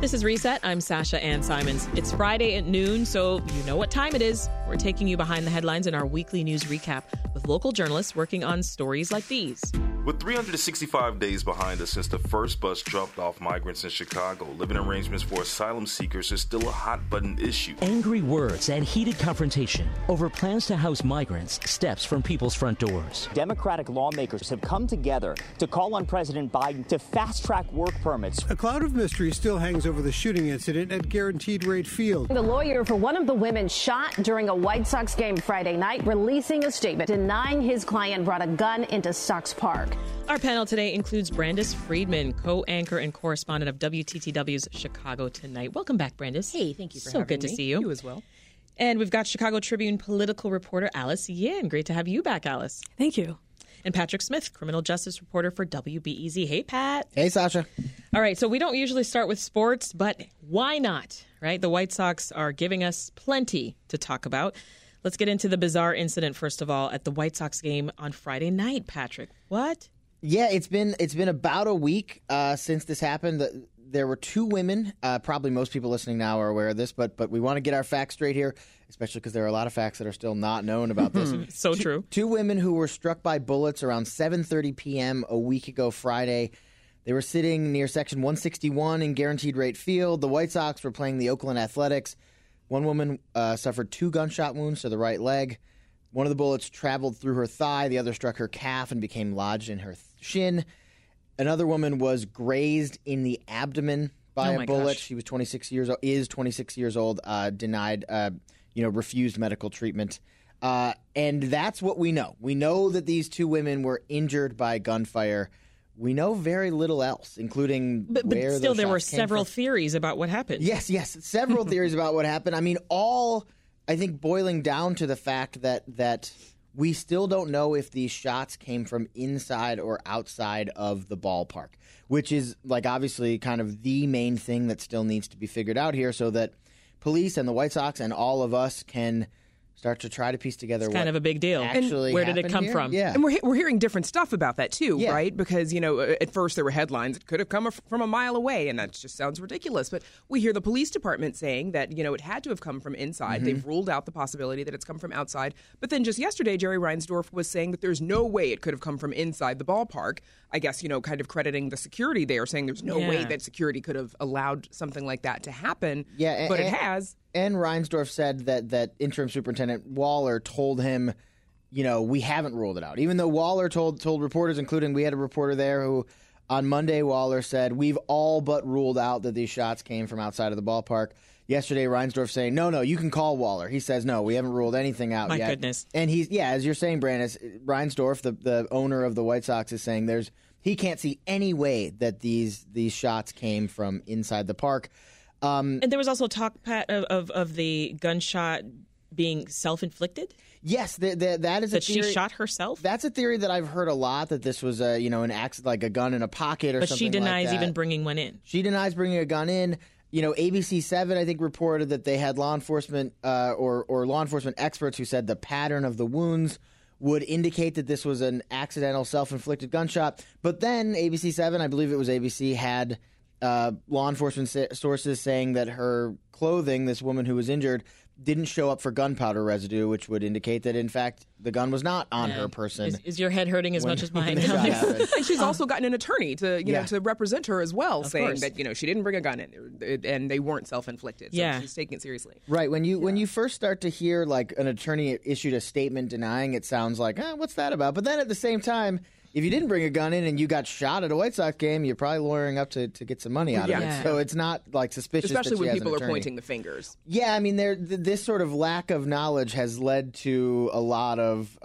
This is Reset. I'm Sasha Ann Simons. It's Friday at noon, so you know what time it is. We're taking you behind the headlines in our weekly news recap with local journalists working on stories like these. With 365 days behind us since the first bus dropped off migrants in Chicago, living arrangements for asylum seekers is still a hot-button issue. Angry words and heated confrontation over plans to house migrants steps from people's front doors. Democratic lawmakers have come together to call on President Biden to fast-track work permits. A cloud of mystery still hangs over the shooting incident at Guaranteed Rate Field. The lawyer for one of the women shot during a White Sox game Friday night, releasing a statement denying his client brought a gun into Sox Park. Our panel today includes Brandis Friedman, co-anchor and correspondent of WTTW's Chicago Tonight. Welcome back, Brandis. Hey, thank you for having me. So good to see you. You as well. And we've got Chicago Tribune political reporter Alice Yin. Great to have you back, Alice. Thank you. And Patrick Smith, criminal justice reporter for WBEZ. Hey, Pat. Hey, Sasha. All right, so we don't usually start with sports, but why not, right? The White Sox are giving us plenty to talk about. Let's get into the bizarre incident, first of all, at the White Sox game on Friday night, Patrick. What? Yeah, it's been about a week since this happened. There were two women. Probably most people listening now are aware of this, but we want to get our facts straight here, especially because there are a lot of facts that are still not known about this. So true. Two women who were struck by bullets around 7:30 p.m. a week ago Friday. They were sitting near Section 161 in Guaranteed Rate Field. The White Sox were playing the Oakland Athletics. One woman suffered two gunshot wounds to the right leg. One of the bullets traveled through her thigh. The other struck her calf and became lodged in her shin. Another woman was grazed in the abdomen by a bullet. Gosh. She was 26 years old. Is 26 years old. Denied. Refused medical treatment. And that's what we know. We know that these two women were injured by gunfire. We know very little else, including where the shots came from. But still, there were several theories about what happened. Yes, several theories about what happened. I mean, all, I think, boiling down to the fact that we still don't know if these shots came from inside or outside of the ballpark, which is, obviously kind of the main thing that still needs to be figured out here so that police and the White Sox and all of us can start to try to piece together. It's kind of a big deal. Actually, and where did it come from? Yeah. And we're hearing different stuff about that, too, yeah. Right? Because, at first there were headlines. It could have come from a mile away, and that just sounds ridiculous. But we hear the police department saying that, it had to have come from inside. Mm-hmm. They've ruled out the possibility that it's come from outside. But then just yesterday, Jerry Reinsdorf was saying that there's no way it could have come from inside the ballpark. I guess, kind of crediting the security there, saying there's no way that security could have allowed something like that to happen. Yeah, but it has. And Reinsdorf said that interim superintendent Waller told him, we haven't ruled it out. Even though Waller told reporters, including we had a reporter there who on Monday, Waller said, we've all but ruled out that these shots came from outside of the ballpark. Yesterday, Reinsdorf saying, no, you can call Waller. He says, no, we haven't ruled anything out yet. My goodness. And he's, as you're saying, Brandis, Reinsdorf, the owner of the White Sox, is saying he can't see any way that these shots came from inside the park. And there was also talk, Pat, of the gunshot being self-inflicted? Yes, that is a theory. That she shot herself? That's a theory that I've heard a lot, that this was an accident, like a gun in a pocket or something like that. But she denies even bringing one in. She denies bringing a gun in. ABC7, I think, reported that they had law enforcement or law enforcement experts who said the pattern of the wounds would indicate that this was an accidental self-inflicted gunshot. But then ABC7, I believe it was ABC, had law enforcement sources saying that her clothing, this woman who was injured, didn't show up for gunpowder residue, which would indicate that, in fact, the gun was not on her person. Is your head hurting as much as mine? And she's also gotten an attorney to represent her as well, of saying course. That she didn't bring a gun in, and they weren't self-inflicted. So she's taking it seriously. Right. When you first start to hear an attorney issued a statement denying it, sounds like, what's that about? But then at the same time, if you didn't bring a gun in and you got shot at a White Sox game, you're probably lawyering up to get some money out of it. So it's not suspicious, especially when people are pointing the fingers. Yeah, I mean, this sort of lack of knowledge has led to a lot of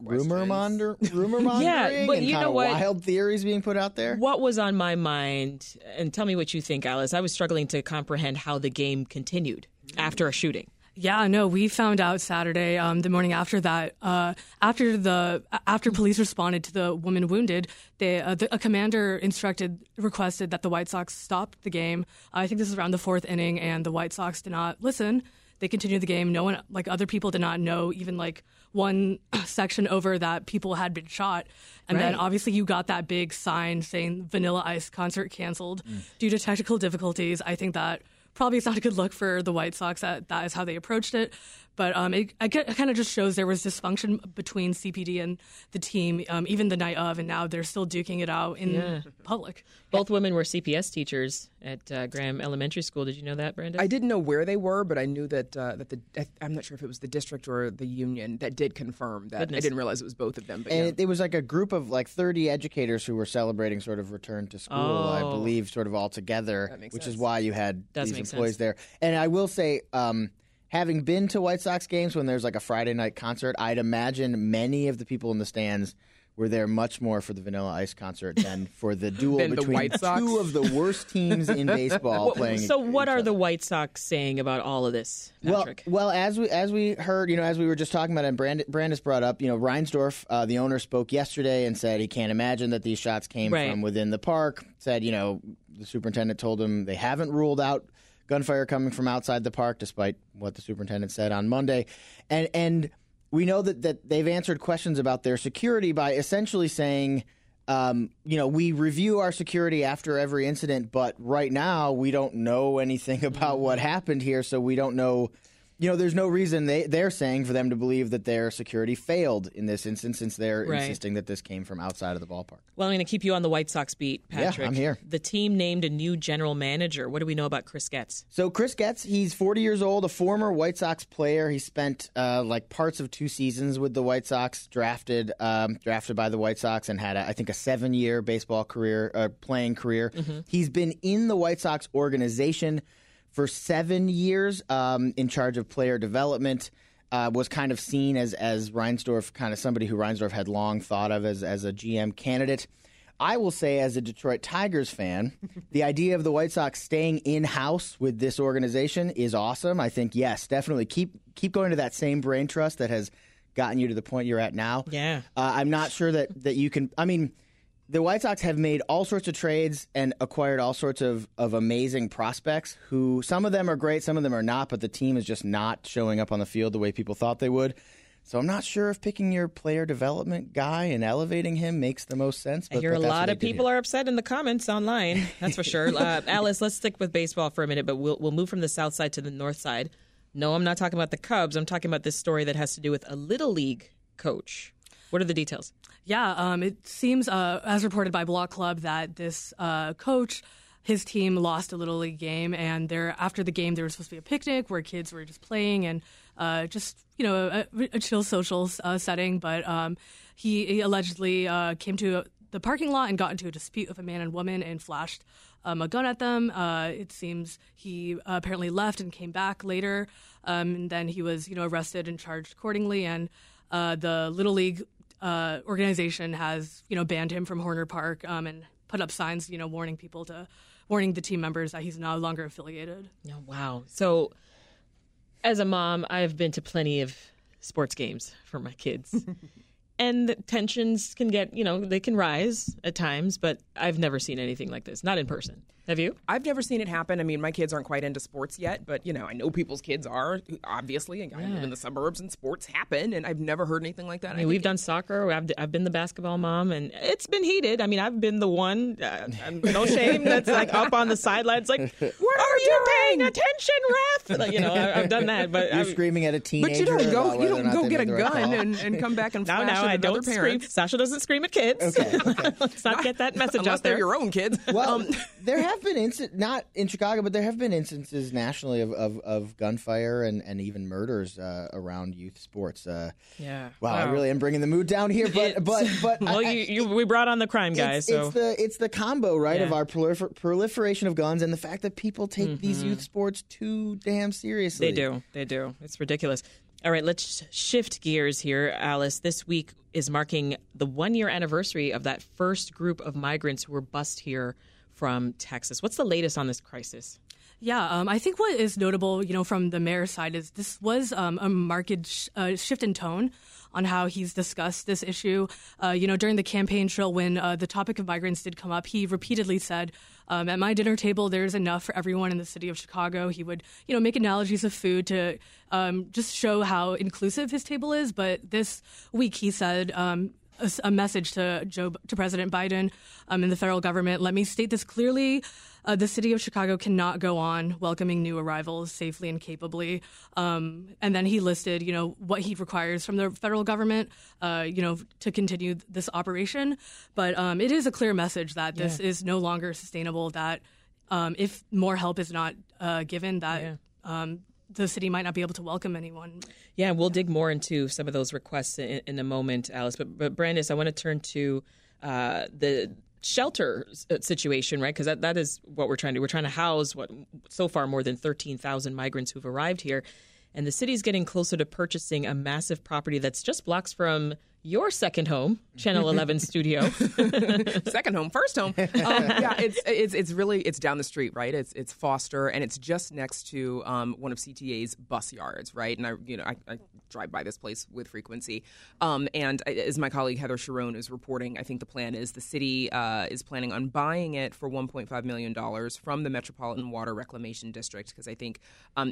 rumor mongering and kind of wild theories being put out there. What was on my mind, and tell me what you think, Alice. I was struggling to comprehend how the game continued after a shooting. Yeah, no, we found out Saturday, the morning after that, after police responded to the woman wounded, a commander requested that the White Sox stop the game. I think this is around the fourth inning, and the White Sox did not listen. They continued the game. No one, like other people did not know, even like one section over, that people had been shot. And then obviously you got that big sign saying Vanilla Ice concert canceled due to technical difficulties. I think that probably it's not a good look for the White Sox. That is how they approached it. But it kind of just shows there was dysfunction between CPD and the team, even the night of, and now they're still duking it out in public. Both women were CPS teachers at Graham Elementary School. Did you know that, Brandis? I didn't know where they were, but I knew that I'm not sure if it was the district or the union that did confirm that. Goodness. I didn't realize it was both of them. But, and it was like a group of like 30 educators who were celebrating sort of return to school, I believe, sort of all together, which is why you had these employees there. And I will say... having been to White Sox games when there's like a Friday night concert, I'd imagine many of the people in the stands were there much more for the Vanilla Ice concert than for the duel between two of the worst teams in baseball playing. So what are the White Sox saying about all of this, Patrick? Well, as we heard, as we were just talking about, and Brandis brought up, Reinsdorf, the owner, spoke yesterday and said he can't imagine that these shots came from within the park. Said, the superintendent told him they haven't ruled out gunfire coming from outside the park, despite what the superintendent said on Monday. And we know that they've answered questions about their security by essentially saying, we review our security after every incident, but right now we don't know anything about what happened here, so we don't know. There's no reason they're saying for them to believe that their security failed in this instance, since they're insisting that this came from outside of the ballpark. Well, I'm going to keep you on the White Sox beat, Patrick. Yeah, I'm here. The team named a new general manager. What do we know about Chris Getz? So Chris Getz, he's 40 years old, a former White Sox player. He spent parts of two seasons with the White Sox, drafted by the White Sox, and had, I think, a 7-year baseball career, playing career. Mm-hmm. He's been in the White Sox organization for 7 years, in charge of player development, was kind of seen as Reinsdorf, kind of somebody who Reinsdorf had long thought of as a GM candidate. I will say, as a Detroit Tigers fan, the idea of the White Sox staying in-house with this organization is awesome. I think, yes, definitely keep going to that same brain trust that has gotten you to the point you're at now. Yeah. I'm not sure that you can – I mean – the White Sox have made all sorts of trades and acquired all sorts of amazing prospects who, some of them are great, some of them are not, but the team is just not showing up on the field the way people thought they would. So I'm not sure if picking your player development guy and elevating him makes the most sense. But I hear a lot of people are upset in the comments online, that's for sure. Alice, let's stick with baseball for a minute, but we'll move from the south side to the north side. No, I'm not talking about the Cubs. I'm talking about this story that has to do with a Little League coach. What are the details? Yeah, it seems, as reported by Block Club, that this coach, his team lost a Little League game, and after the game there was supposed to be a picnic where kids were just playing and a chill social setting. But he allegedly came to the parking lot and got into a dispute with a man and woman and flashed a gun at them. It seems he apparently left and came back later, and then he was arrested and charged accordingly. And the Little League organization has, banned him from Horner Park and put up signs, warning the team members that he's no longer affiliated. Oh, wow. So as a mom, I've been to plenty of sports games for my kids. And the tensions can get, they can rise at times, but I've never seen anything like this. Not in person. Have you? I've never seen it happen. I mean, my kids aren't quite into sports yet, but, I know people's kids are, obviously, and I live in the suburbs, and sports happen, and I've never heard anything like that. I mean, we've done soccer. I've been the basketball mom, and it's been heated. I mean, I've been the one, no shame, that's, up on the sidelines, what are you paying attention, ref? I've done that. But You're screaming at a teenager. But you don't go get a gun and come back and flash at another parent. Sasha doesn't scream at kids. Okay. Let's not get that message out there. They're your own kids. Well, there have been not in Chicago, but there have been instances nationally of gunfire and even murders around youth sports. Yeah. Wow, I really am bringing the mood down here, but well, we brought on the crime guy. It's the combo, right, of our proliferation of guns and the fact that people take these youth sports too damn seriously. They do. It's ridiculous. All right, let's shift gears here, Alice. This week is marking the 1-year anniversary of that first group of migrants who were bused here from Texas. What's the latest on this crisis? Yeah, I think what is notable, from the mayor's side is this was a marked shift in tone on how he's discussed this issue. During the campaign trail, when the topic of migrants did come up, he repeatedly said, at my dinner table, there's enough for everyone in the city of Chicago. He would, make analogies of food to just show how inclusive his table is. But this week, he said a message to President Biden and the federal government. Let me state this clearly. The city of Chicago cannot go on welcoming new arrivals safely and capably. And then he listed, what he requires from the federal government, to continue this operation. But it is a clear message that this is no longer sustainable, that if more help is not given, that the city might not be able to welcome anyone. Yeah, we'll dig more into some of those requests in a moment, Alice. But Brandis, I want to turn to the shelter situation, right? Because that is what we're trying to do. We're trying to house what so far more than 13,000 migrants who've arrived here. And the city's getting closer to purchasing a massive property that's just blocks from your second home, Channel 11 studio. Second home, first home. It's down the street, right? It's Foster, and it's just next to one of CTA's bus yards, right? And I drive by this place with frequency. And as my colleague Heather Sharon is reporting, I think the plan is the city is planning on buying it for $1.5 million from the Metropolitan Water Reclamation District, because I think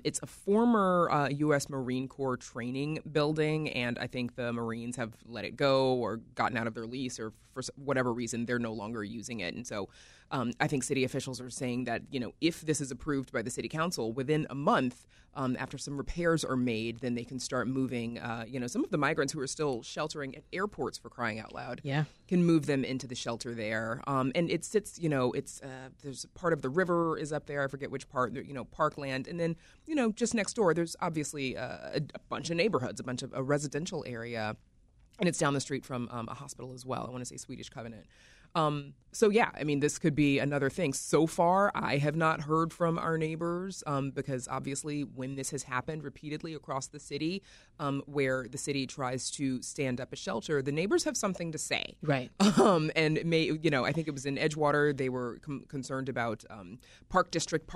it's a former U.S. Marine Corps training building, and I think the Marines have let it go or gotten out of their lease, or for whatever reason, they're no longer using it. And so I think city officials are saying that, if this is approved by the city council within a month, after some repairs are made, then they can start moving, some of the migrants who are still sheltering at airports, for crying out loud, can move them into the shelter there. And it sits, there's part of the river is up there. I forget which part, parkland. And then, just next door, there's obviously a bunch of neighborhoods, a bunch of a residential area. And it's down the street from a hospital as well. I want to say Swedish Covenant. This could be another thing. So far, I have not heard from our neighbors because obviously when this has happened repeatedly across the city where the city tries to stand up a shelter, the neighbors have something to say. Right. And it may, I think it was in Edgewater. They were concerned about Park District,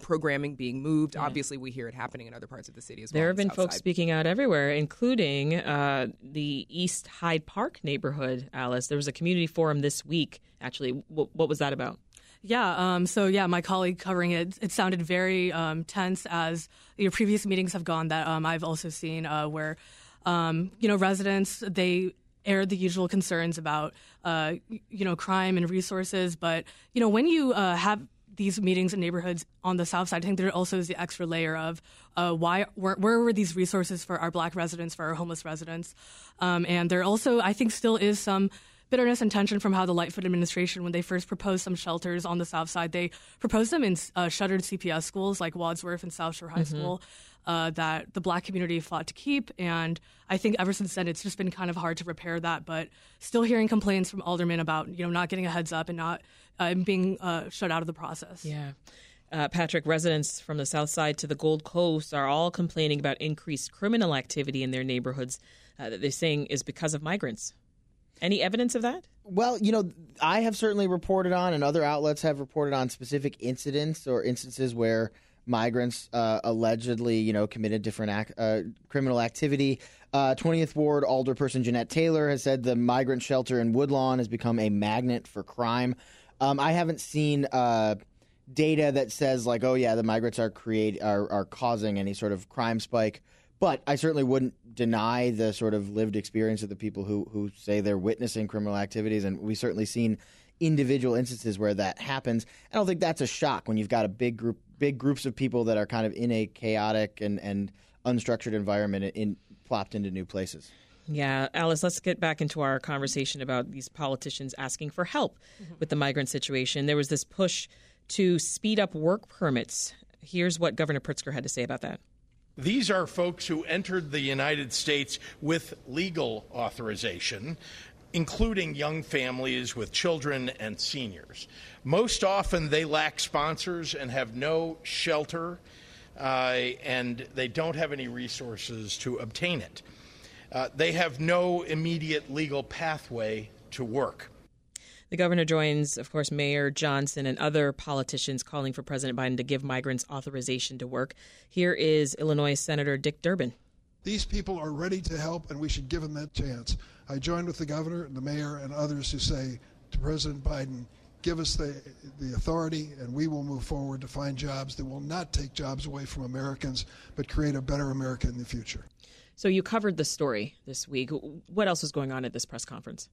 programming being moved. Yeah. Obviously, we hear it happening in other parts of the city as well. There have been folks speaking out everywhere, including the East Hyde Park neighborhood, Alice. There was a community forum this week. Actually, what was that about? Yeah. My colleague covering it, it sounded very tense, as your previous meetings have gone, that I've also seen where, residents, they aired the usual concerns about, crime and resources. But, when you have these meetings in neighborhoods on the south side, I think there also is the extra layer of where were these resources for our black residents, for our homeless residents? And there also, I think, still is some bitterness and tension from how the Lightfoot administration, when they first proposed some shelters on the south side, they proposed them in shuttered CPS schools like Wadsworth and South Shore High School that the black community fought to keep. And I think ever since then, it's just been kind of hard to repair that. But still hearing complaints from aldermen about, not getting a heads up and not being shut out of the process. Yeah. Patrick, residents from the south side to the Gold Coast are all complaining about increased criminal activity in their neighborhoods that they're saying is because of migrants. Any evidence of that? Well, I have certainly reported on, and other outlets have reported on, specific incidents or instances where migrants allegedly, committed different criminal activity. 20th Ward Alderperson Jeanette Taylor has said the migrant shelter in Woodlawn has become a magnet for crime. I haven't seen data that says the migrants are causing any sort of crime spike. But I certainly wouldn't deny the sort of lived experience of the people who say they're witnessing criminal activities. And we've certainly seen individual instances where that happens. I don't think that's a shock when you've got a big groups of people that are kind of in a chaotic and unstructured environment and plopped into new places. Yeah. Alice, let's get back into our conversation about these politicians asking for help with the migrant situation. There was this push to speed up work permits. Here's what Governor Pritzker had to say about that. These are folks who entered the United States with legal authorization, including young families with children and seniors. Most often they lack sponsors and have no shelter, and they don't have any resources to obtain it. They have no immediate legal pathway to work. The governor joins, of course, Mayor Johnson and other politicians calling for President Biden to give migrants authorization to work. Here is Illinois Senator Dick Durbin. These people are ready to help, and we should give them that chance. I joined with the governor and the mayor and others who say to President Biden, give us the authority, and we will move forward to find jobs that will not take jobs away from Americans, but create a better America in the future. So you covered the story this week. What else was going on at this press conference?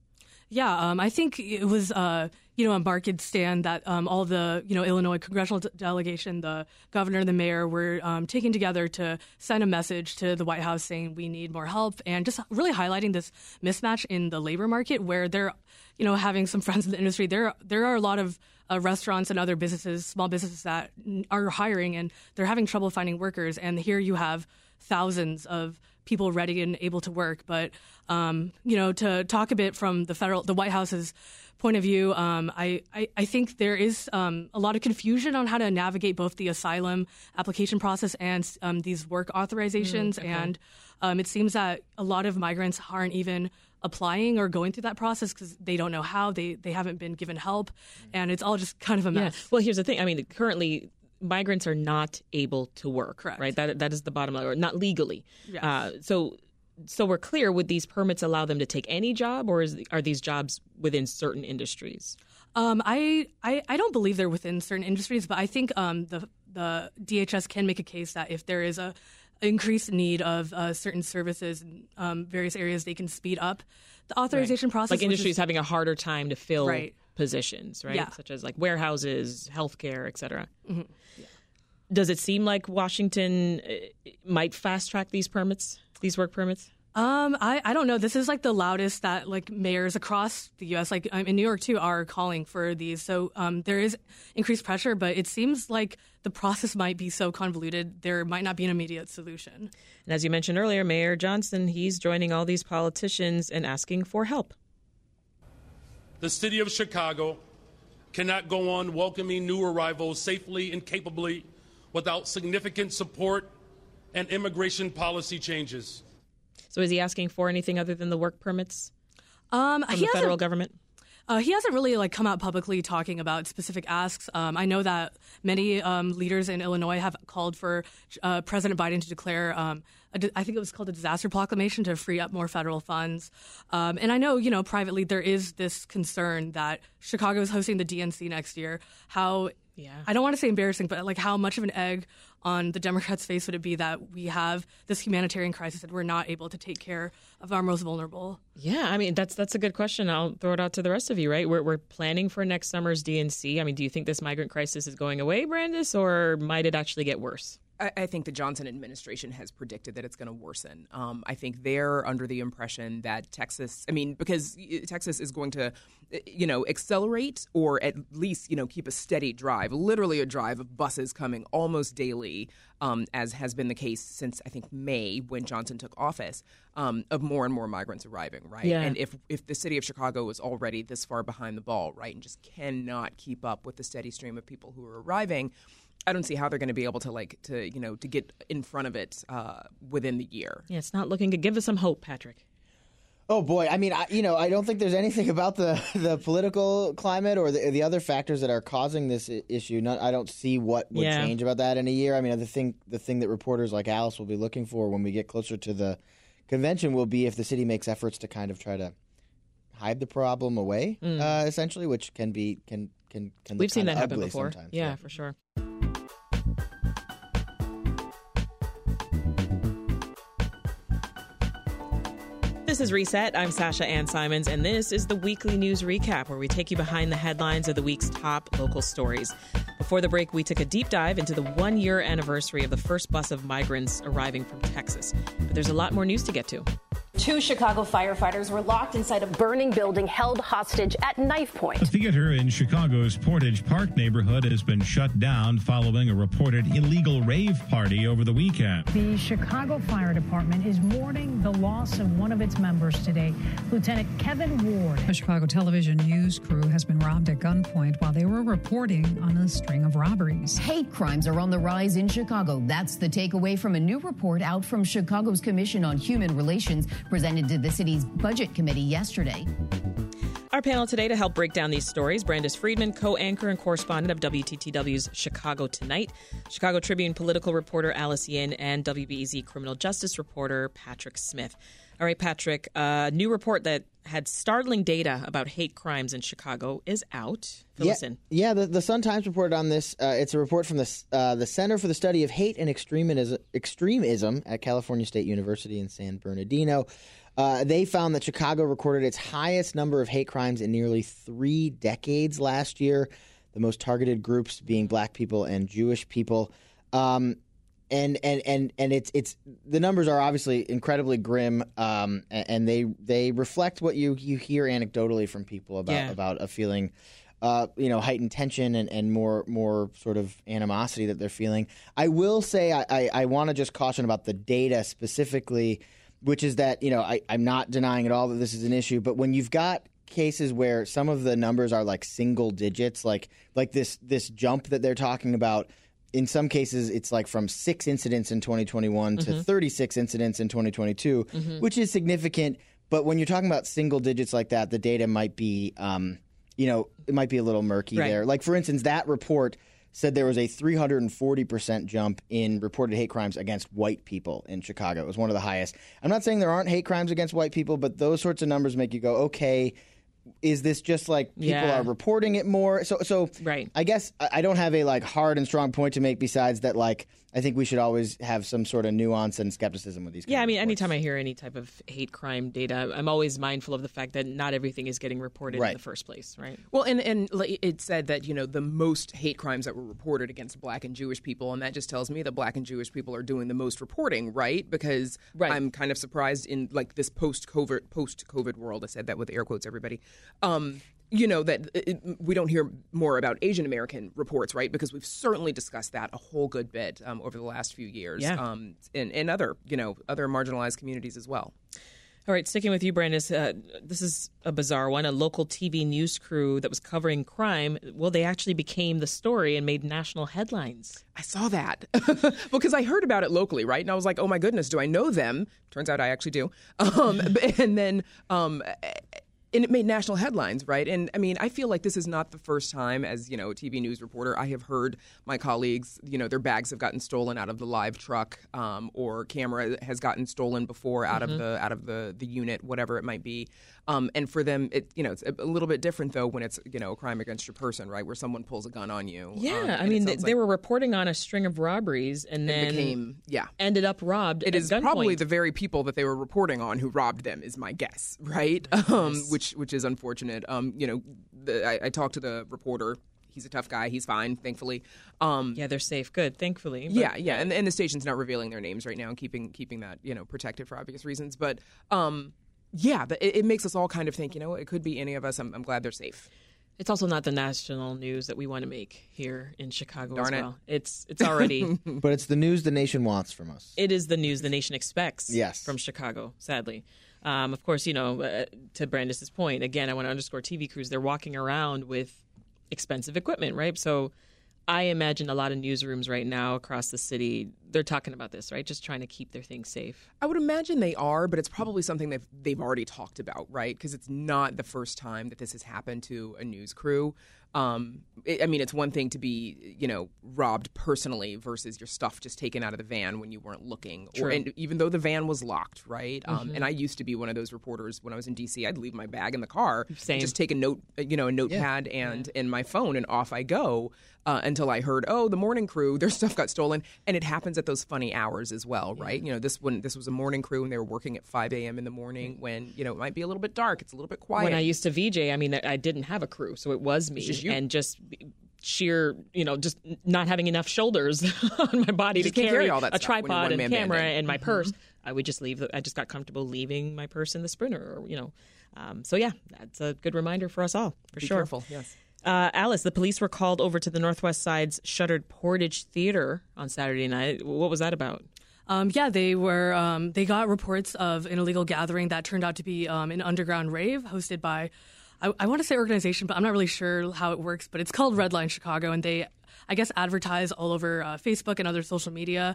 Yeah, I think it was, a marked stand that all the, Illinois congressional delegation, the governor and the mayor were taking together to send a message to the White House saying we need more help and just really highlighting this mismatch in the labor market where they're, having some friends in the industry. There are a lot of restaurants and other businesses, small businesses that are hiring and they're having trouble finding workers. And here you have thousands of people ready and able to work. But, to talk a bit from the White House's point of view, I think there is a lot of confusion on how to navigate both the asylum application process and these work authorizations. Okay. And it seems that a lot of migrants aren't even applying or going through that process because they don't know how. They haven't been given help. And it's all just kind of a mess. Yeah. Well, here's the thing. I mean, currently migrants are not able to work, correct, right? That is the bottom line, or not legally. Yes. So we're clear, would these permits allow them to take any job, or are these jobs within certain industries? I don't believe they're within certain industries, but I think the DHS can make a case that if there is a increased need of certain services in various areas, they can speed up the authorization process. Like industries having a harder time to fill positions, right? Yeah. Such as like warehouses, healthcare, et cetera. Mm-hmm. Yeah. Does it seem like Washington might fast track these permits, these work permits? I don't know. This is like the loudest that like mayors across the U.S., like in New York, too, are calling for these. So there is increased pressure, but it seems like the process might be so convoluted, there might not be an immediate solution. And as you mentioned earlier, Mayor Johnson, he's joining all these politicians and asking for help. The city of Chicago cannot go on welcoming new arrivals safely and capably without significant support and immigration policy changes. So is he asking for anything other than the work permits from the federal government? He hasn't really come out publicly talking about specific asks. I know that many leaders in Illinois have called for President Biden to declare, I think it was called a disaster proclamation to free up more federal funds. And I know, privately there is this concern that Chicago is hosting the DNC next year. I don't want to say embarrassing, but how much of an egg on the Democrats' face would it be that we have this humanitarian crisis and we're not able to take care of our most vulnerable? Yeah, I mean, that's a good question. I'll throw it out to the rest of you, right? We're planning for next summer's DNC. I mean, do you think this migrant crisis is going away, Brandis, or might it actually get worse? I think the Johnson administration has predicted that it's going to worsen. I think they're under the impression that because Texas is going to, accelerate or at least, keep a steady drive, literally a drive of buses coming almost daily, as has been the case since, I think, May when Johnson took office, of more and more migrants arriving, right? Yeah. And if the city of Chicago is already this far behind the ball, right, and just cannot keep up with the steady stream of people who are arriving, I don't see how they're going to be able to get in front of it within the year. Yeah, it's not looking good. Give us some hope, Patrick. Oh, boy. I mean, I don't think there's anything about the political climate or the other factors that are causing this issue. I don't see what would change about that in a year. I mean, the thing that reporters like Alice will be looking for when we get closer to the convention will be if the city makes efforts to kind of try to hide the problem away, essentially, which can be can We've seen that happen before. Sometimes, yeah, for sure. This is Reset. I'm Sasha Ann Simons, and this is the Weekly News Recap, where we take you behind the headlines of the week's top local stories. Before the break, we took a deep dive into the one-year anniversary of the first bus of migrants arriving from Texas. But there's a lot more news to get to. Two Chicago firefighters were locked inside a burning building held hostage at knife point. A theater in Chicago's Portage Park neighborhood has been shut down following a reported illegal rave party over the weekend. The Chicago Fire Department is mourning the loss of one of its members today, Lieutenant Kevin Ward. A Chicago television news crew has been robbed at gunpoint while they were reporting on a string of robberies. Hate crimes are on the rise in Chicago. That's the takeaway from a new report out from Chicago's Commission on Human Relations, presented to the city's budget committee yesterday. Our panel today to help break down these stories, Brandis Friedman, co-anchor and correspondent of WTTW's Chicago Tonight, Chicago Tribune political reporter Alice Yin, and WBEZ criminal justice reporter Patrick Smith. All right, Patrick, a new report that had startling data about hate crimes in Chicago is out. Fill us in. Yeah, the Sun-Times reported on this. It's a report from the Center for the Study of Hate and Extremism at California State University in San Bernardino. They found that Chicago recorded its highest number of hate crimes in nearly 3 decades last year, the most targeted groups being black people and Jewish people. And the numbers are obviously incredibly grim, and they reflect what you hear anecdotally from people about a feeling, heightened tension and more sort of animosity that they're feeling. I will say I want to just caution about the data specifically, which is that I'm not denying at all that this is an issue, but when you've got cases where some of the numbers are like single digits, like this jump that they're talking about. In some cases, it's like from 6 incidents in 2021 to 36 incidents in 2022, which is significant. But when you're talking about single digits like that, the data might be, it might be a little murky there. Like, for instance, that report said there was a 340% jump in reported hate crimes against white people in Chicago. It was one of the highest. I'm not saying there aren't hate crimes against white people, but those sorts of numbers make you go, okay, is this just like people are reporting it more? So I guess I don't have a hard and strong point to make besides that I think we should always have some sort of nuance and skepticism with these. Yeah, I mean, anytime I hear any type of hate crime data, I'm always mindful of the fact that not everything is getting reported in the first place, right? Well, and it said that, the most hate crimes that were reported against black and Jewish people, and that just tells me that black and Jewish people are doing the most reporting, right? Because I'm kind of surprised in this post-COVID world, I said that with air quotes, everybody, we don't hear more about Asian American reports, right? Because we've certainly discussed that a whole good bit over the last few years, and other, other marginalized communities as well. All right, sticking with you, Brandis, this is a bizarre one. A local TV news crew that was covering crime, they actually became the story and made national headlines. I saw that because I heard about it locally, right? And I was like, oh my goodness, do I know them? Turns out I actually do. And it made national headlines, right? And, I mean, I feel like this is not the first time as, a TV news reporter, I have heard my colleagues, their bags have gotten stolen out of the live truck or camera has gotten stolen before out of the unit, whatever it might be. And for them, it's a little bit different, though, when it's, a crime against your person, right, where someone pulls a gun on you. Yeah, I mean, they were reporting on a string of robberies and then ended up robbed at gunpoint. It is probably the very people that they were reporting on who robbed them is my guess, right? Which is unfortunate. I talked to the reporter. He's a tough guy. He's fine, thankfully. They're safe. Good, thankfully. But, yeah. And the station's not revealing their names right now and keeping that, protected for obvious reasons. But, it makes us all kind of think, it could be any of us. I'm glad they're safe. It's also not the national news that we want to make here in Chicago. Darn as well. It's already. But it's the news the nation wants from us. It is the news the nation expects from Chicago, sadly. Of course, to Brandis' point, again, I want to underscore TV crews. They're walking around with expensive equipment, right? So I imagine a lot of newsrooms right now across the city, they're talking about this, right? Just trying to keep their things safe. I would imagine they are, but it's probably something they've already talked about, right? Because it's not the first time that this has happened to a news crew. It's one thing to be, robbed personally versus your stuff just taken out of the van when you weren't looking. True. And even though the van was locked, right? And I used to be one of those reporters when I was in D.C. I'd leave my bag in the car, just take a notepad and my phone, and off I go until I heard, the morning crew, their stuff got stolen. And it happens at those funny hours as well, right? This was a morning crew and they were working at 5 a.m. in the morning when, it might be a little bit dark. It's a little bit quiet. When I used to VJ, I didn't have a crew, so it was me. And just sheer, just not having enough shoulders on my body to carry all that a tripod and camera and my purse. I would just leave. I just got comfortable leaving my purse in the Sprinter, that's a good reminder for us all, for sure. Be careful, yes. Alice, the police were called over to the Northwest Side's shuttered Portage Theater on Saturday night. What was that about? They got reports of an illegal gathering that turned out to be an underground rave hosted by I want to say organization, but I'm not really sure how it works, but it's called Redline Chicago, and they, I guess, advertise all over Facebook and other social media,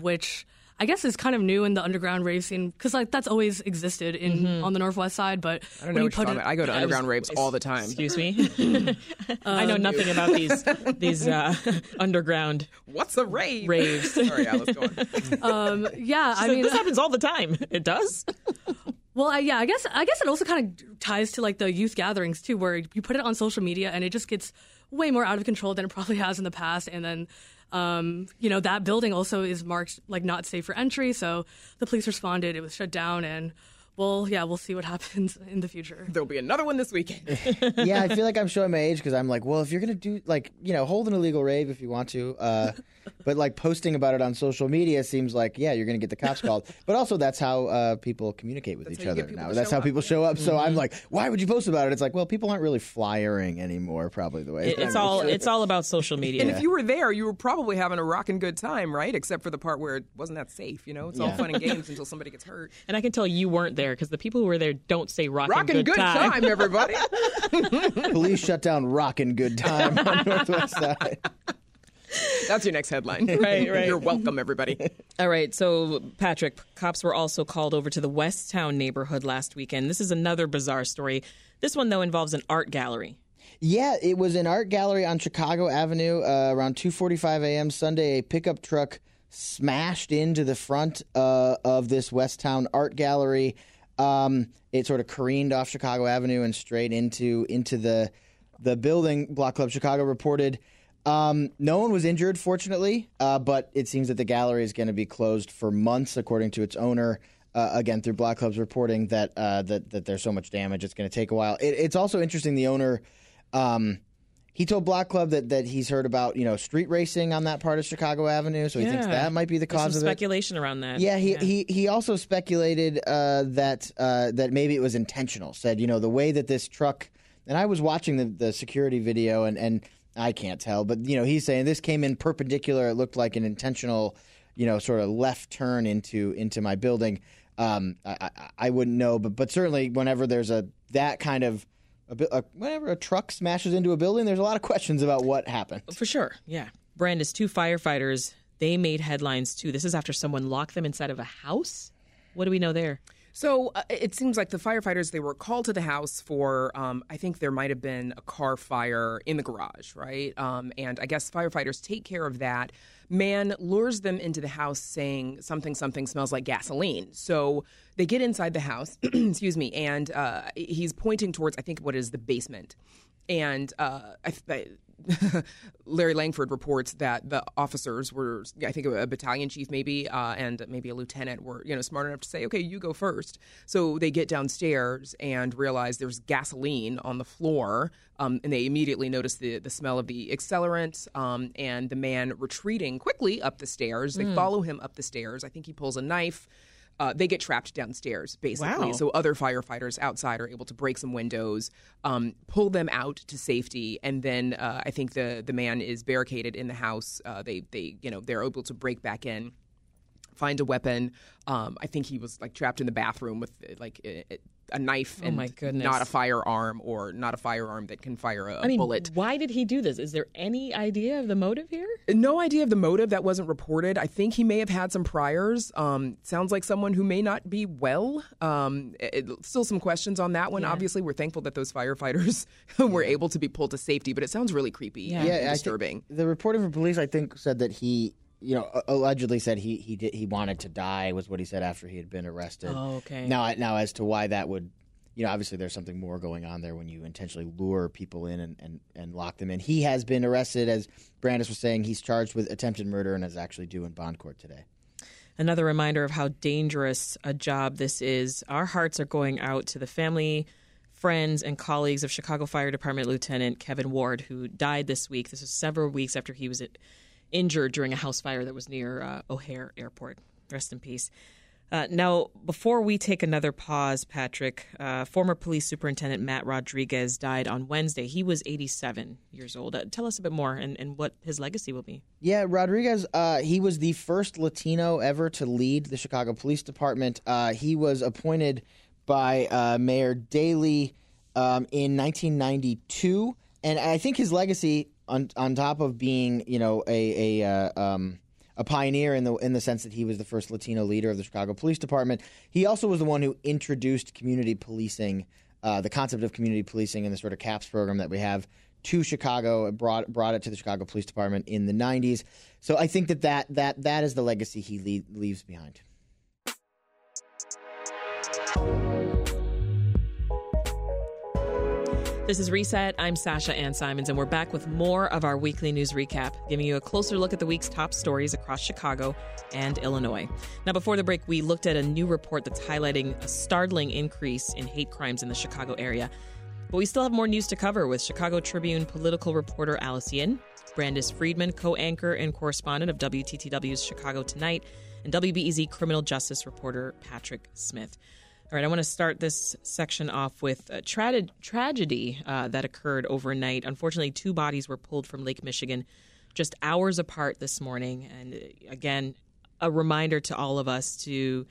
which I guess is kind of new in the underground rave scene, because like that's always existed in on the Northwest side. But I don't know what you're talking about. I go to underground raves all the time. Excuse me, I know nothing about these underground. What's a rave? Raves. Sorry, Alice, go on. I mean, this happens all the time. It does. Well, I guess it also kind of ties to like the youth gatherings too, where you put it on social media and it just gets way more out of control than it probably has in the past. And then, that building also is marked like not safe for entry. So the police responded. It was shut down. And we'll see what happens in the future. There'll be another one this weekend. Yeah, I feel like I'm showing my age because I'm like, well, if you're going to do like, hold an illegal rave if you want to. But like posting about it on social media seems like, you're going to get the cops called. But also that's how people communicate with each other now. That's how people show up. So I'm like, why would you post about it? It's like, well, people aren't really flyering anymore, probably the way. It's all about social media. And if you were there, you were probably having a rocking good time, right? Except for the part where it wasn't that safe, It's all fun and games until somebody gets hurt. And I can tell you weren't there because the people who were there don't say rocking good time, everybody. Police shut down rocking good time on Northwest Side. That's your next headline. Right. You're welcome, everybody. All right. So, Patrick, cops were also called over to the West Town neighborhood last weekend. This is another bizarre story. This one, though, involves an art gallery. Yeah, it was an art gallery on Chicago Avenue around 2:45 a.m. Sunday. A pickup truck smashed into the front of this West Town art gallery. It sort of careened off Chicago Avenue and straight into the building. Block Club Chicago reported. No one was injured, fortunately, but it seems that the gallery is going to be closed for months, according to its owner. Again, through Block Club's reporting that there's so much damage, it's going to take a while. It's also interesting. The owner, he told Block Club that he's heard about street racing on that part of Chicago Avenue, so he thinks that might be the cause of it. There's some speculation around that. Yeah, he also speculated that maybe it was intentional. Said the way that this truck, and I was watching the security video and I can't tell, but he's saying this came in perpendicular. It looked like an intentional, sort of left turn into my building. I wouldn't know, but certainly whenever there's whenever a truck smashes into a building, there's a lot of questions about what happened. For sure, yeah. Brandis, two firefighters, they made headlines too. This is after someone locked them inside of a house. What do we know there? So it seems like the firefighters, they were called to the house for, I think there might have been a car fire in the garage, right? And I guess firefighters take care of that. Man lures them into the house saying something smells like gasoline. So they get inside the house, excuse me, and he's pointing towards, I think, what is the basement. And Larry Langford reports that the officers were, I think, a battalion chief maybe and maybe a lieutenant were, smart enough to say, okay, you go first. So they get downstairs and realize there's gasoline on the floor, and they immediately notice the smell of the accelerant and the man retreating quickly up the stairs. They follow him up the stairs. I think he pulls a knife. They get trapped downstairs, basically. Wow. So other firefighters outside are able to break some windows, pull them out to safety, and then I think the man is barricaded in the house. They're able to break back in, find a weapon. I think he was like trapped in the bathroom with like a knife and not a firearm that can fire a bullet. Why did he do this? Is there any idea of the motive here? No idea of the motive. That wasn't reported. I think he may have had some priors. Sounds like someone who may not be well. Still some questions on that one. Yeah. Obviously, we're thankful that those firefighters were able to be pulled to safety, but it sounds really creepy and disturbing. The reporter from police, I think, said that he... allegedly said he wanted to die was what he said after he had been arrested. Oh, okay. Now as to why that would, obviously there's something more going on there when you intentionally lure people in and lock them in. He has been arrested, as Brandis was saying. He's charged with attempted murder and is actually due in bond court today. Another reminder of how dangerous a job this is. Our hearts are going out to the family, friends, and colleagues of Chicago Fire Department Lieutenant Kevin Ward, who died this week. This was several weeks after he was injured during a house fire that was near O'Hare Airport. Rest in peace. Now, before we take another pause, Patrick, former police superintendent Matt Rodriguez died on Wednesday. He was 87 years old. Tell us a bit more and what his legacy will be. Yeah, Rodriguez, he was the first Latino ever to lead the Chicago Police Department. He was appointed by Mayor Daley in 1992. And I think his legacy... On top of being, a pioneer in the sense that he was the first Latino leader of the Chicago Police Department. He also was the one who introduced community policing, the concept of community policing and the sort of CAPS program that we have to Chicago, and brought it to the Chicago Police Department in the 90s. So I think that is the legacy he leaves behind. This is Reset. I'm Sasha Ann Simons, and we're back with more of our weekly news recap, giving you a closer look at the week's top stories across Chicago and Illinois. Now, before the break, we looked at a new report that's highlighting a startling increase in hate crimes in the Chicago area. But we still have more news to cover with Chicago Tribune political reporter Alice Yin, Brandis Friedman, co-anchor and correspondent of WTTW's Chicago Tonight, and WBEZ criminal justice reporter Patrick Smith. All right, I want to start this section off with a tragedy that occurred overnight. Unfortunately, two bodies were pulled from Lake Michigan just hours apart this morning. And again, a reminder to all of us to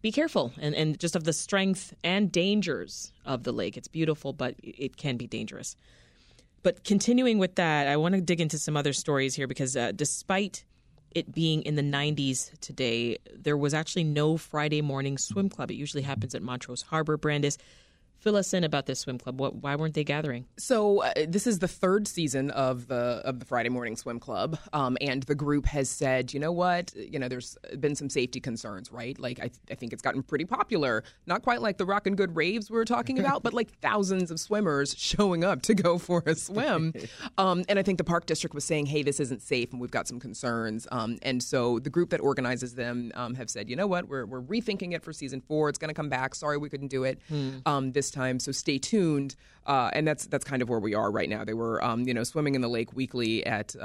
be careful and just of the strength and dangers of the lake. It's beautiful, but it can be dangerous. But continuing with that, I want to dig into some other stories here because despite it being in the 90s today, there was actually no Friday morning swim club. It usually happens at Montrose Harbor. Brandis, fill us in about this swim club. Why weren't they gathering? So this is the third season of the Friday morning swim club, and the group has said, there's been some safety concerns, right? Like I think it's gotten pretty popular. Not quite like the Rockin' Good raves we were talking about, but like thousands of swimmers showing up to go for a swim. And I think the Park District was saying, hey, this isn't safe, and we've got some concerns. And so the group that organizes them have said, we're rethinking it for season 4. It's going to come back. Sorry, we couldn't do it. This time, so stay tuned, and that's kind of where we are right now. They were swimming in the lake weekly at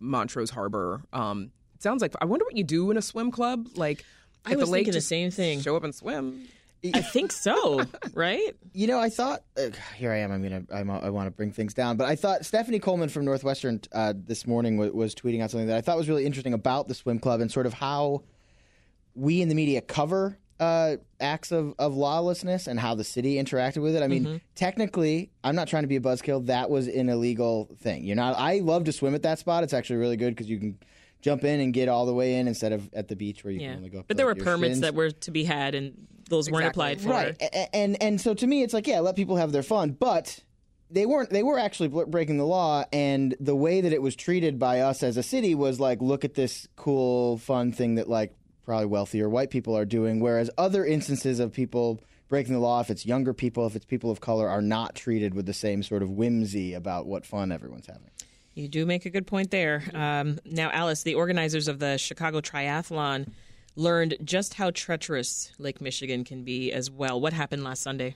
Montrose Harbor. It sounds like, I wonder what you do in a swim club, like at the lake. I was thinking the same thing. Show up and swim. I think so, right? I thought here I am. I want to bring things down, but I thought Stephanie Coleman from Northwestern this morning was tweeting out something that I thought was really interesting about the swim club and sort of how we in the media cover acts of lawlessness and how the city interacted with it. I mean, technically, I'm not trying to be a buzzkill. That was an illegal thing. I love to swim at that spot. It's actually really good because you can jump in and get all the way in instead of at the beach where you can only go up to But there were permits that were to be had, and those weren't applied for. Right. And so to me, it's like, let people have their fun. But they were actually breaking the law, and the way that it was treated by us as a city was like, look at this cool, fun thing that like probably wealthier white people are doing, whereas other instances of people breaking the law, if it's younger people, if it's people of color, are not treated with the same sort of whimsy about what fun everyone's having. You do make a good point there. Now, Alice, the organizers of the Chicago Triathlon learned just how treacherous Lake Michigan can be as well. What happened last Sunday?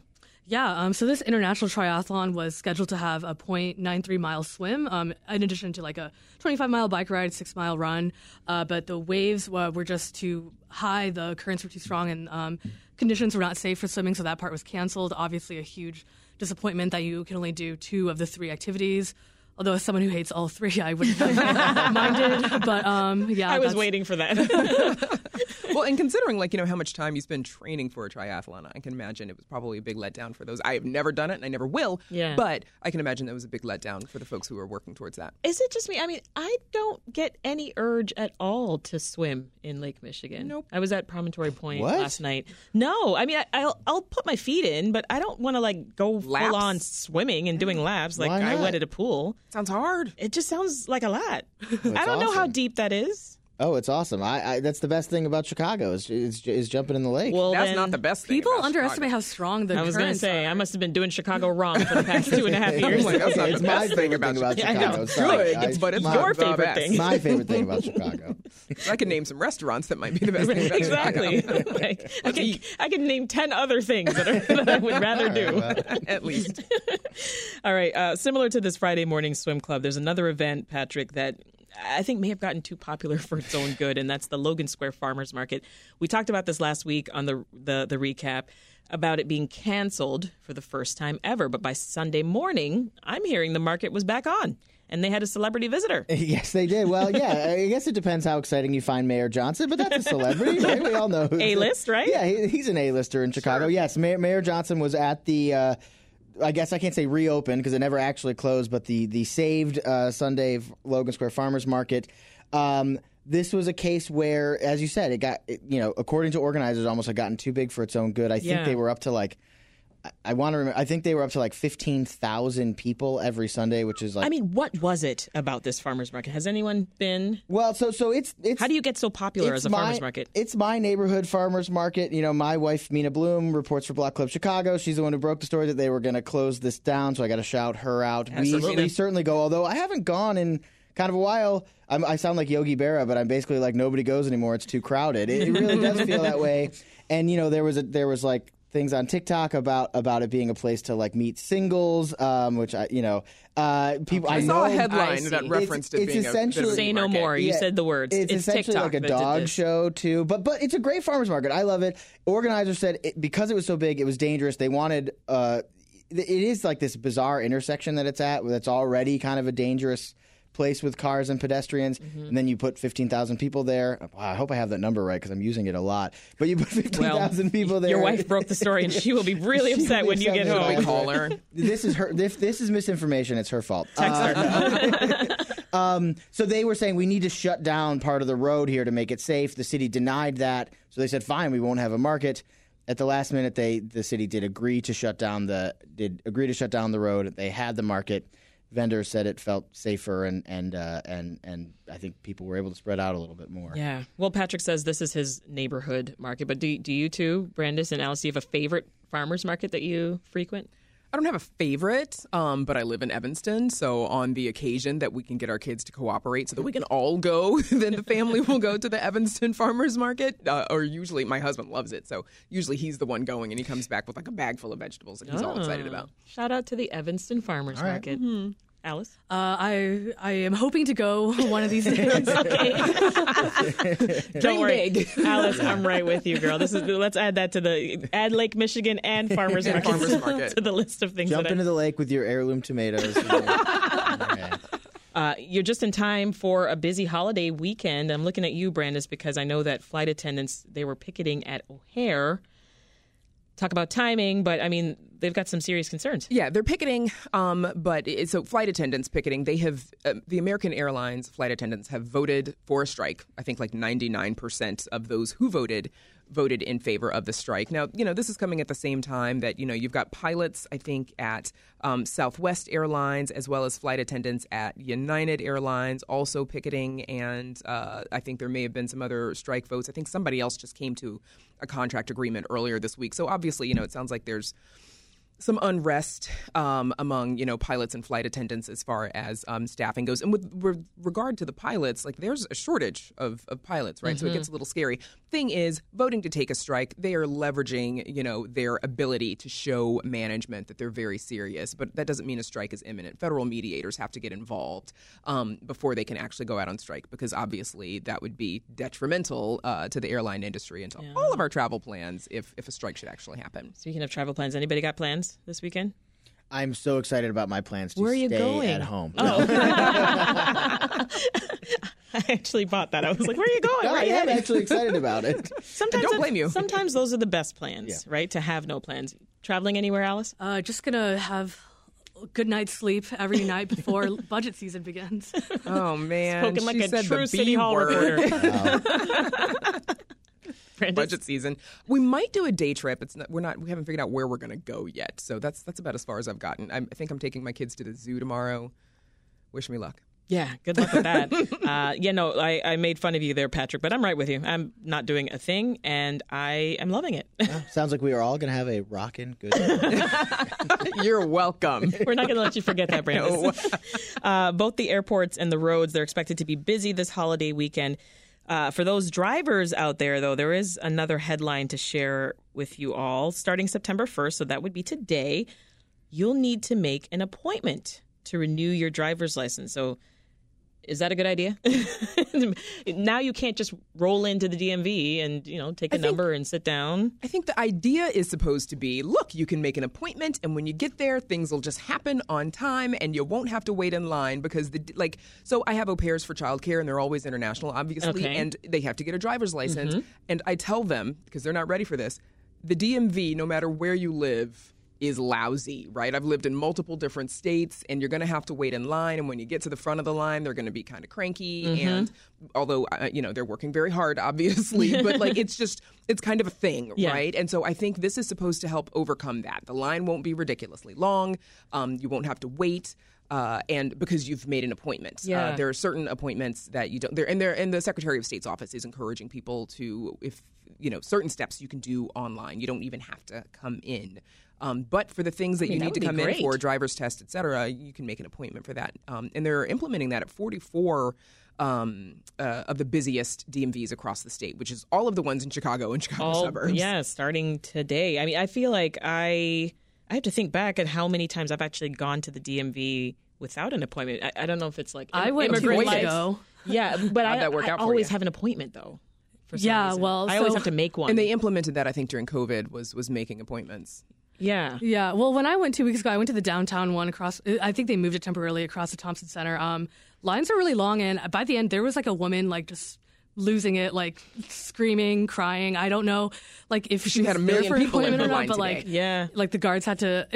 Yeah, so this international triathlon was scheduled to have a 0.93-mile swim, in addition to like a 25-mile bike ride, 6-mile run. But the waves were just too high, the currents were too strong, and conditions were not safe for swimming, so that part was canceled. Obviously a huge disappointment that you can only do 2 of the 3 activities. Although, as someone who hates all 3, I wouldn't have minded. But, I was waiting for that. Well, and considering, how much time you spend training for a triathlon, I can imagine it was probably a big letdown for those. I have never done it, and I never will. Yeah. But I can imagine that was a big letdown for the folks who were working towards that. Is it just me? I mean, I don't get any urge at all to swim in Lake Michigan. Nope. I was at Promontory Point last night. No. I mean, I'll put my feet in, but I don't want to, go laps. Full on swimming and doing laps. Like, I went at a pool. Sounds hard. It just sounds like a lot. I don't know how deep that is. Oh, it's awesome. I that's the best thing about Chicago is jumping in the lake. Well, that's not the best thing. People underestimate how strong the currents are. I was going to say, I must have been doing Chicago wrong for the past 2.5 years. That's not my best thing about Chicago. It's good, but it's your favorite thing. My favorite thing about Chicago. I can name some restaurants that might be the best thing about Chicago. Exactly. I can name 10 other things that I would rather do. At least. All right. Similar to this Friday morning swim club, there's another event, Patrick, that I think may have gotten too popular for its own good, and that's the Logan Square Farmers Market. We talked about this last week on the recap about it being canceled for the first time ever. But by Sunday morning, I'm hearing the market was back on, and they had a celebrity visitor. Yes, they did. Well, yeah, I guess it depends how exciting you find Mayor Johnson, but that's a celebrity, right? We all know. A-list, right? Yeah, he's an A-lister in Chicago. Sure. Yes, Mayor Johnson was at the I guess I can't say reopened because it never actually closed, but the saved Sunday Logan Square Farmers Market. This was a case where, as you said, it got, you know, according to organizers, almost had gotten too big for its own good. I think they were up to like, I want to remember, I think they were up to like 15,000 people every Sunday, which is like. I mean, what was it about this farmers market? Has anyone been? Well, so it's how do you get so popular as a farmers market? It's my neighborhood farmers market. You know, my wife, Mina Bloom, reports for Block Club Chicago. She's the one who broke the story that they were going to close this down. So I got to shout her out. We certainly go, although I haven't gone in kind of a while. I sound like Yogi Berra, but I'm basically like nobody goes anymore. It's too crowded. It really does feel that way. And you know, there was like things on TikTok about it being a place to like meet singles, which I people. I saw a headline that referenced it being essentially a say no more. You said the words. It's essentially TikTok like a dog show too. But it's a great farmers market. I love it. Organizers said because it was so big, it was dangerous. They wanted it is like this bizarre intersection that it's at that's already kind of a dangerous place with cars and pedestrians, mm-hmm. and then you put 15,000 people there. Wow, I hope I have that number right because I'm using it a lot. But you put 15,000 people there. Your wife broke the story, and she will be really upset when you get home. We call her. This is her. If this is misinformation, it's her fault. Text her. So they were saying we need to shut down part of the road here to make it safe. The city denied that, so they said, "Fine, we won't have a market." At the last minute, the city did agree to shut down the road. They had the market. Vendors said it felt safer, and I think people were able to spread out a little bit more. Yeah. Well, Patrick says this is his neighborhood market, but do you two, Brandis and Alice, do you have a favorite farmers market that you frequent? I don't have a favorite, but I live in Evanston, so on the occasion that we can get our kids to cooperate so that we can all go, then the family will go to the Evanston farmers market, or usually my husband loves it, so usually he's the one going, and he comes back with like a bag full of vegetables that he's all excited about. Shout out to the Evanston farmers market. Mm-hmm. Alice? I am hoping to go one of these days. Dream big. Alice, I'm right with you, girl. Let's add that to add Lake Michigan and Farmers Market, to the list of things. Jump into the lake with your heirloom tomatoes. Okay. You're just in time for a busy holiday weekend. I'm looking at you, Brandis, because I know that flight attendants, they were picketing at O'Hare. Talk about timing, but I mean, they've got some serious concerns. Yeah, they're picketing, so flight attendants picketing. They have the American Airlines flight attendants have voted for a strike. I think like 99% of those who voted in favor of the strike. Now, you know, this is coming at the same time that, you know, you've got pilots, I think, at Southwest Airlines, as well as flight attendants at United Airlines also picketing. And I think there may have been some other strike votes. I think somebody else just came to a contract agreement earlier this week. So obviously, you know, it sounds like there's some unrest among, you know, pilots and flight attendants as far as staffing goes. And with regard to the pilots, like there's a shortage of pilots, right? Mm-hmm. So it gets a little scary. Thing is, voting to take a strike, they are leveraging, you know, their ability to show management that they're very serious. But that doesn't mean a strike is imminent. Federal mediators have to get involved before they can actually go out on strike, because obviously that would be detrimental to the airline industry and to all of our travel plans if a strike should actually happen. Speaking of travel plans, anybody got plans this weekend? I'm so excited about my plans to stay at home. Oh. I actually bought that. I was like, where are you going? I am actually excited about it. Don't blame you. Sometimes those are the best plans, right? To have no plans. Traveling anywhere, Alice? Just going to have a good night's sleep every night before budget season begins. Oh, man. Spoken like a true City Hall reporter. Wow. Budget season. We might do a day trip. We haven't figured out where we're going to go yet. So that's about as far as I've gotten. I think I'm taking my kids to the zoo tomorrow. Wish me luck. Yeah, good luck with that. I made fun of you there, Patrick, but I'm right with you. I'm not doing a thing, and I am loving it. Well, sounds like we are all going to have a rockin' good time. You're welcome. We're not going to let you forget that, Brandis. No. Both the airports and the roads, they're expected to be busy this holiday weekend. For those drivers out there, though, there is another headline to share with you all. Starting September 1st, so that would be today, you'll need to make an appointment to renew your driver's license. So is that a good idea? Now you can't just roll into the DMV and, you know, take a number and sit down. I think the idea is supposed to be, look, you can make an appointment, and when you get there, things will just happen on time, and you won't have to wait in line because so I have au pairs for childcare, and they're always international, obviously, and they have to get a driver's license. Mm-hmm. And I tell them, because they're not ready for this, the DMV, no matter where you live, is lousy, right? I've lived in multiple different states, and you're going to have to wait in line. And when you get to the front of the line, they're going to be kind of cranky. Mm-hmm. And although, you know, they're working very hard, obviously, but like it's just, it's kind of a thing, yeah. right? And so I think this is supposed to help overcome that. The line won't be ridiculously long. You won't have to wait. And because you've made an appointment, yeah. There are certain appointments that you don't. And the Secretary of State's office is encouraging people to, if you know, certain steps you can do online. You don't even have to come in. But for the things that you need to come in for, driver's test, et cetera, you can make an appointment for that. And they're implementing that at 44 of the busiest DMVs across the state, which is all of the ones in Chicago and Chicago suburbs. Yeah, starting today. I mean, I feel like I have to think back at how many times I've actually gone to the DMV without an appointment. I don't know if it's like I went immigrant life. Yeah, but I always have an appointment though. For some reason. Well, I always have to make one. And they implemented that I think during COVID was making appointments. Yeah. Yeah. Well, when I went 2 weeks ago, I went to the downtown one across. I think they moved it temporarily across the Thompson Center. Lines are really long, and by the end there was like a woman like just losing it, like screaming, crying. I don't know, like if she had a million people in her line, but like, today. Yeah, like the guards had to.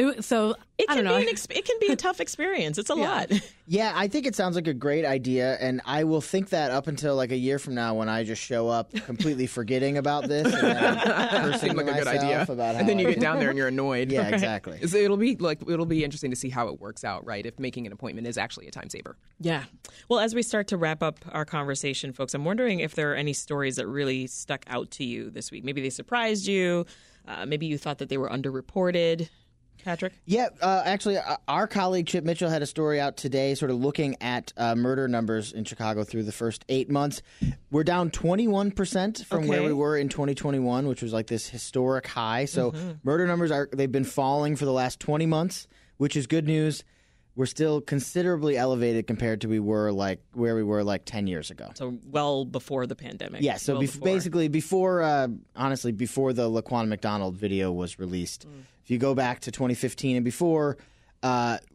It can be a tough experience. It's a lot. Yeah, I think it sounds like a great idea, and I will think that up until like a year from now when I just show up completely forgetting about this, and then cursing like a good idea. And then you get down there and you're annoyed. Yeah, exactly. So it'll be interesting to see how it works out, right? If making an appointment is actually a time saver. Yeah. Well, as we start to wrap up our conversation, folks, I'm wondering if there are any stories that really stuck out to you this week. Maybe they surprised you. Maybe you thought that they were underreported. Patrick? Yeah. Actually, our colleague Chip Mitchell had a story out today sort of looking at murder numbers in Chicago through the first 8 months. We're down 21% from where we were in 2021, which was like this historic high. So murder numbers, they've been falling for the last 20 months, which is good news. We're still considerably elevated compared to where we were 10 years ago. So well before the pandemic. Yeah, so before the Laquan McDonald video was released. Mm. If you go back to 2015 and before,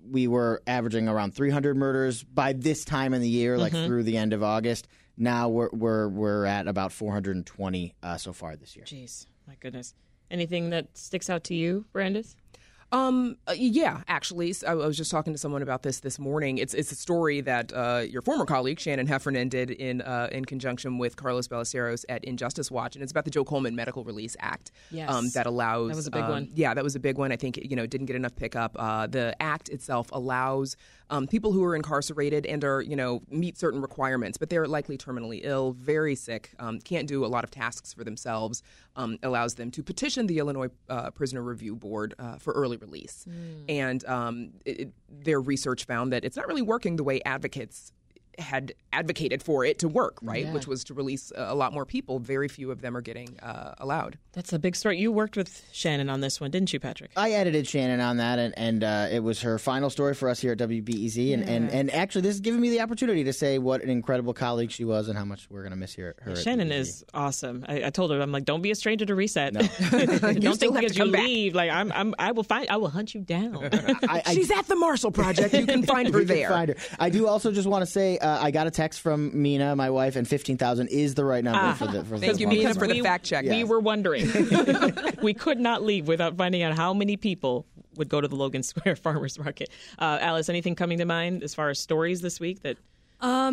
we were averaging around 300 murders by this time in the year, like through the end of August. Now we're at about 420 so far this year. Jeez, my goodness. Anything that sticks out to you, Brandis? Yeah, actually, so I was just talking to someone about this morning. It's a story that your former colleague Shannon Heffernan did in conjunction with Carlos Ballesteros at Injustice Watch, and it's about the Joe Coleman Medical Release Act. Yes, that allows. That was a big one. Yeah, that was a big one. I think it didn't get enough pickup. The act itself allows people who are incarcerated and are meet certain requirements, but they're likely terminally ill, very sick, can't do a lot of tasks for themselves. Allows them to petition the Illinois Prisoner Review Board for early release. Mm. And their research found that it's not really working the way advocates had advocated for it to work, right? Yeah. Which was to release a lot more people. Very few of them are getting allowed. That's a big story. You worked with Shannon on this one, didn't you, Patrick? I edited Shannon on that, and it was her final story for us here at WBEZ. Yeah. And actually, this has given me the opportunity to say what an incredible colleague she was and how much we're going to miss her. Yeah, Shannon is awesome. I told her, I'm like, don't be a stranger to Reset. No. Don't think because you leave, like I will hunt you down. She's at the Marshall Project. You can find her there. Find her. I do also just want to say. I got a text from Mina, my wife, and 15,000 is the right number for the. For thank you, Mina, for the fact check. Yes. We were wondering. We could not leave without finding out how many people would go to the Logan Square Farmers Market. Alice, anything coming to mind as far as stories this week that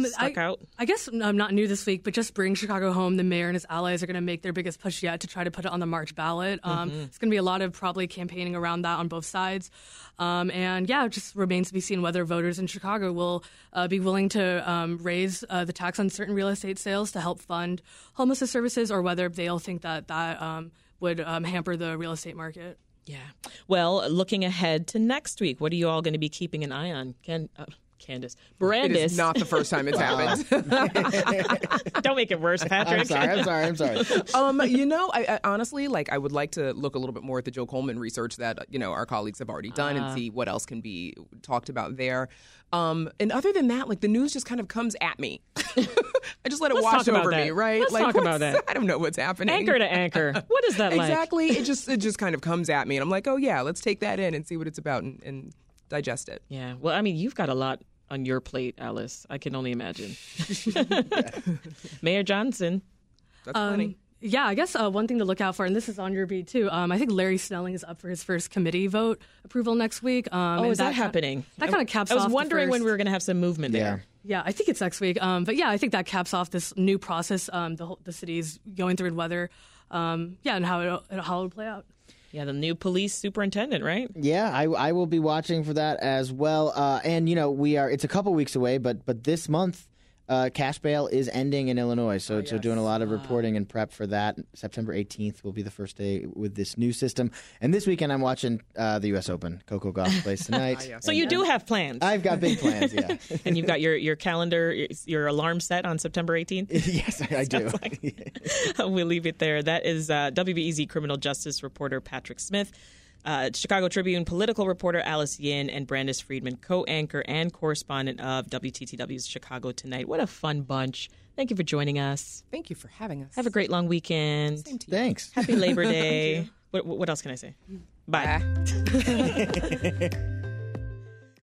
stuck out? I guess I'm not new this week, but just bring Chicago home. The mayor and his allies are going to make their biggest push yet to try to put it on the March ballot. It's going to be a lot of probably campaigning around that on both sides. And yeah, it just remains to be seen whether voters in Chicago will be willing to raise the tax on certain real estate sales to help fund homelessness services, or whether they'll think that would hamper the real estate market. Yeah. Well, looking ahead to next week, what are you all going to be keeping an eye on? Candace. Brandis. It is not the first time it's happened. Don't make it worse, Patrick. I'm sorry. I honestly, I would like to look a little bit more at the Joe Coleman research that, our colleagues have already done and see what else can be talked about there. And other than that, the news just kind of comes at me. I just let it wash over me, right? Let's talk about that. I don't know what's happening. Anchor to anchor. What is that like? Exactly. It just kind of comes at me. And I'm like, oh, yeah, let's take that in and see what it's about and digest it. Yeah. Well, I mean, you've got a lot on your plate, Alice. I can only imagine. Mayor Johnson. That's funny. Yeah, I guess one thing to look out for, and this is on your beat too, I think Larry Snelling is up for his first committee vote approval next week. Is that happening? That kind of caps off I was wondering when we were going to have some movement there. Yeah, I think it's next week. But yeah, I think that caps off this new process the city's going through and whether, and how it would play out. Yeah, the new police superintendent, right? Yeah, I will be watching for that as well. And, you know, it's a couple weeks away, but this month, cash bail is ending in Illinois, so doing a lot of reporting and prep for that. September 18th will be the first day with this new system. And this weekend I'm watching the U.S. Open. Coco Golf plays tonight. So you do have plans. I've got big plans, yeah. And you've got your calendar, your alarm set on September 18th? Yes, I do. We'll leave it there. That is WBEZ criminal justice reporter Patrick Smith, Chicago Tribune political reporter Alice Yin, and Brandis Friedman, co-anchor and correspondent of WTTW's Chicago Tonight. What a fun bunch. Thank you for joining us. Thank you for having us. Have a great long weekend. Same to you. Thanks. Happy Labor Day. What else can I say? Bye.